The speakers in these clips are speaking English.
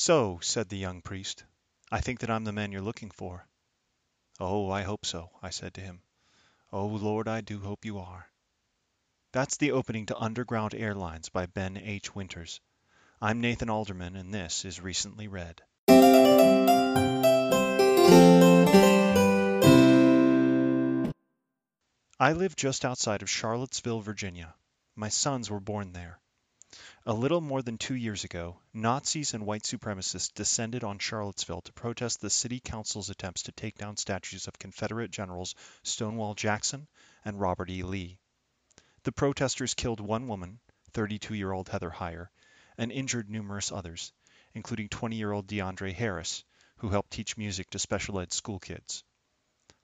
"So," said the young priest, "I think that I'm the man you're looking for." "Oh, I hope so," I said to him. "Oh, Lord, I do hope you are." That's the opening to Underground Airlines by Ben H. Winters. I'm Nathan Alderman, and this is Recently Read. I live just outside of Charlottesville, Virginia. My sons were born there. A little more than 2 years ago, Nazis and white supremacists descended on Charlottesville to protest the city council's attempts to take down statues of Confederate generals Stonewall Jackson and Robert E. Lee. The protesters killed one woman, 32-year-old Heather Heyer, and injured numerous others, including 20-year-old DeAndre Harris, who helped teach music to special ed school kids.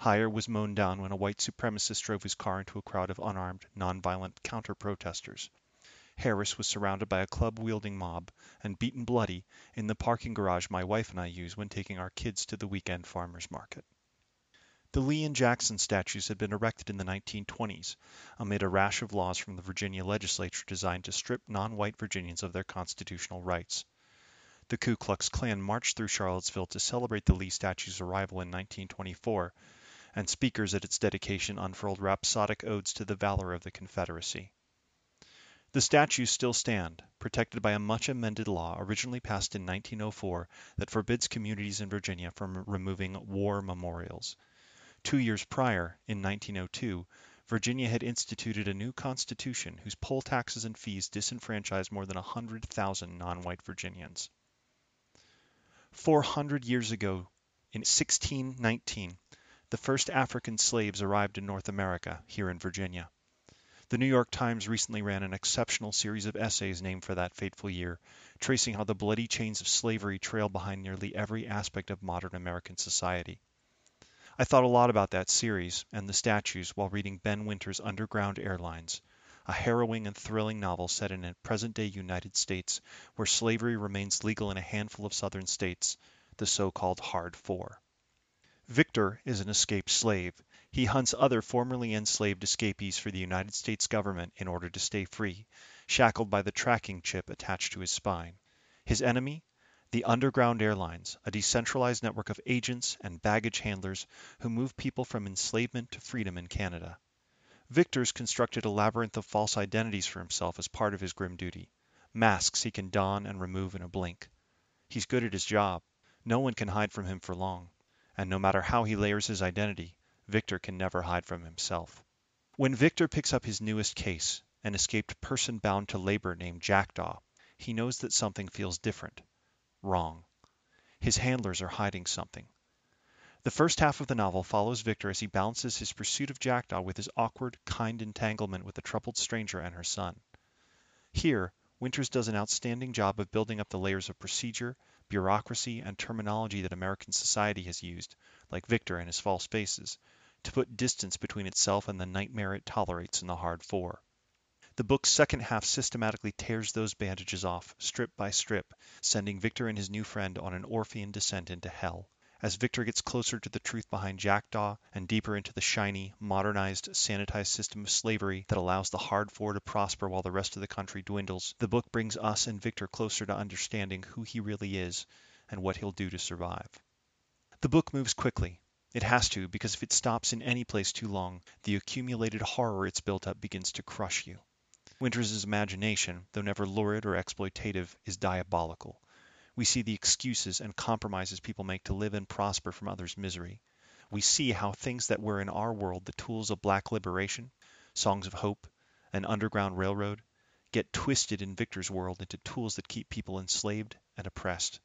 Heyer was mown down when a white supremacist drove his car into a crowd of unarmed, nonviolent counter-protesters. Harris was surrounded by a club-wielding mob and beaten bloody in the parking garage my wife and I use when taking our kids to the weekend farmers market. The Lee and Jackson statues had been erected in the 1920s amid a rash of laws from the Virginia legislature designed to strip non-white Virginians of their constitutional rights. The Ku Klux Klan marched through Charlottesville to celebrate the Lee statue's arrival in 1924, and speakers at its dedication unfurled rhapsodic odes to the valor of the Confederacy. The statues still stand, protected by a much-amended law originally passed in 1904 that forbids communities in Virginia from removing war memorials. 2 years prior, in 1902, Virginia had instituted a new constitution whose poll taxes and fees disenfranchised more than 100,000 non-white Virginians. 400 years ago, in 1619, the first African slaves arrived in North America, here in Virginia. The New York Times recently ran an exceptional series of essays named for that fateful year, tracing how the bloody chains of slavery trail behind nearly every aspect of modern American society. I thought a lot about that series and the statues while reading Ben Winters' Underground Airlines, a harrowing and thrilling novel set in a present-day United States where slavery remains legal in a handful of southern states, the so-called Hard Four. Victor is an escaped slave. He hunts other formerly enslaved escapees for the United States government in order to stay free, shackled by the tracking chip attached to his spine. His enemy? The Underground Airlines, a decentralized network of agents and baggage handlers who move people from enslavement to freedom in Canada. Victor's constructed a labyrinth of false identities for himself as part of his grim duty, masks he can don and remove in a blink. He's good at his job. No one can hide from him for long, and no matter how he layers his identity, Victor can never hide from himself. When Victor picks up his newest case, an escaped person bound to labor named Jackdaw, he knows that something feels different. Wrong. His handlers are hiding something. The first half of the novel follows Victor as he balances his pursuit of Jackdaw with his awkward, kind entanglement with a troubled stranger and her son. Here, Winters does an outstanding job of building up the layers of procedure, bureaucracy, and terminology that American society has used, like Victor and his false faces, to put distance between itself and the nightmare it tolerates in the Hard Four. The book's second half systematically tears those bandages off, strip by strip, sending Victor and his new friend on an Orphean descent into hell. As Victor gets closer to the truth behind Jackdaw and deeper into the shiny, modernized, sanitized system of slavery that allows the Hard Four to prosper while the rest of the country dwindles, the book brings us and Victor closer to understanding who he really is and what he'll do to survive. The book moves quickly. It has to, because if it stops in any place too long, the accumulated horror it's built up begins to crush you. Winters' imagination, though never lurid or exploitative, is diabolical. We see the excuses and compromises people make to live and prosper from others' misery. We see how things that were in our world the tools of black liberation, songs of hope, and Underground Railroad, get twisted in Victor's world into tools that keep people enslaved and oppressed.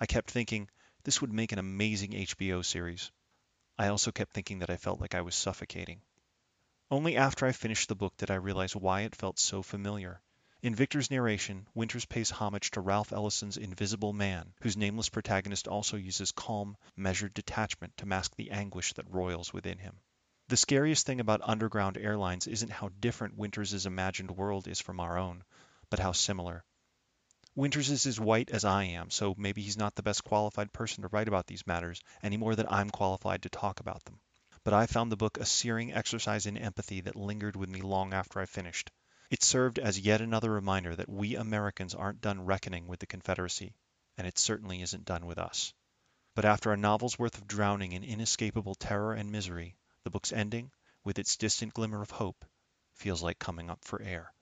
I kept thinking, this would make an amazing HBO series. I also kept thinking that I felt like I was suffocating. Only after I finished the book did I realize why it felt so familiar. In Victor's narration, Winters pays homage to Ralph Ellison's Invisible Man, whose nameless protagonist also uses calm, measured detachment to mask the anguish that roils within him. The scariest thing about Underground Airlines isn't how different Winters' imagined world is from our own, but how similar. Winters is as white as I am, so maybe he's not the best qualified person to write about these matters, any more than I'm qualified to talk about them. But I found the book a searing exercise in empathy that lingered with me long after I finished. It served as yet another reminder that we Americans aren't done reckoning with the Confederacy. and it certainly isn't done with us. But after a novel's worth of drowning in inescapable terror and misery, the book's ending, with its distant glimmer of hope, feels like coming up for air.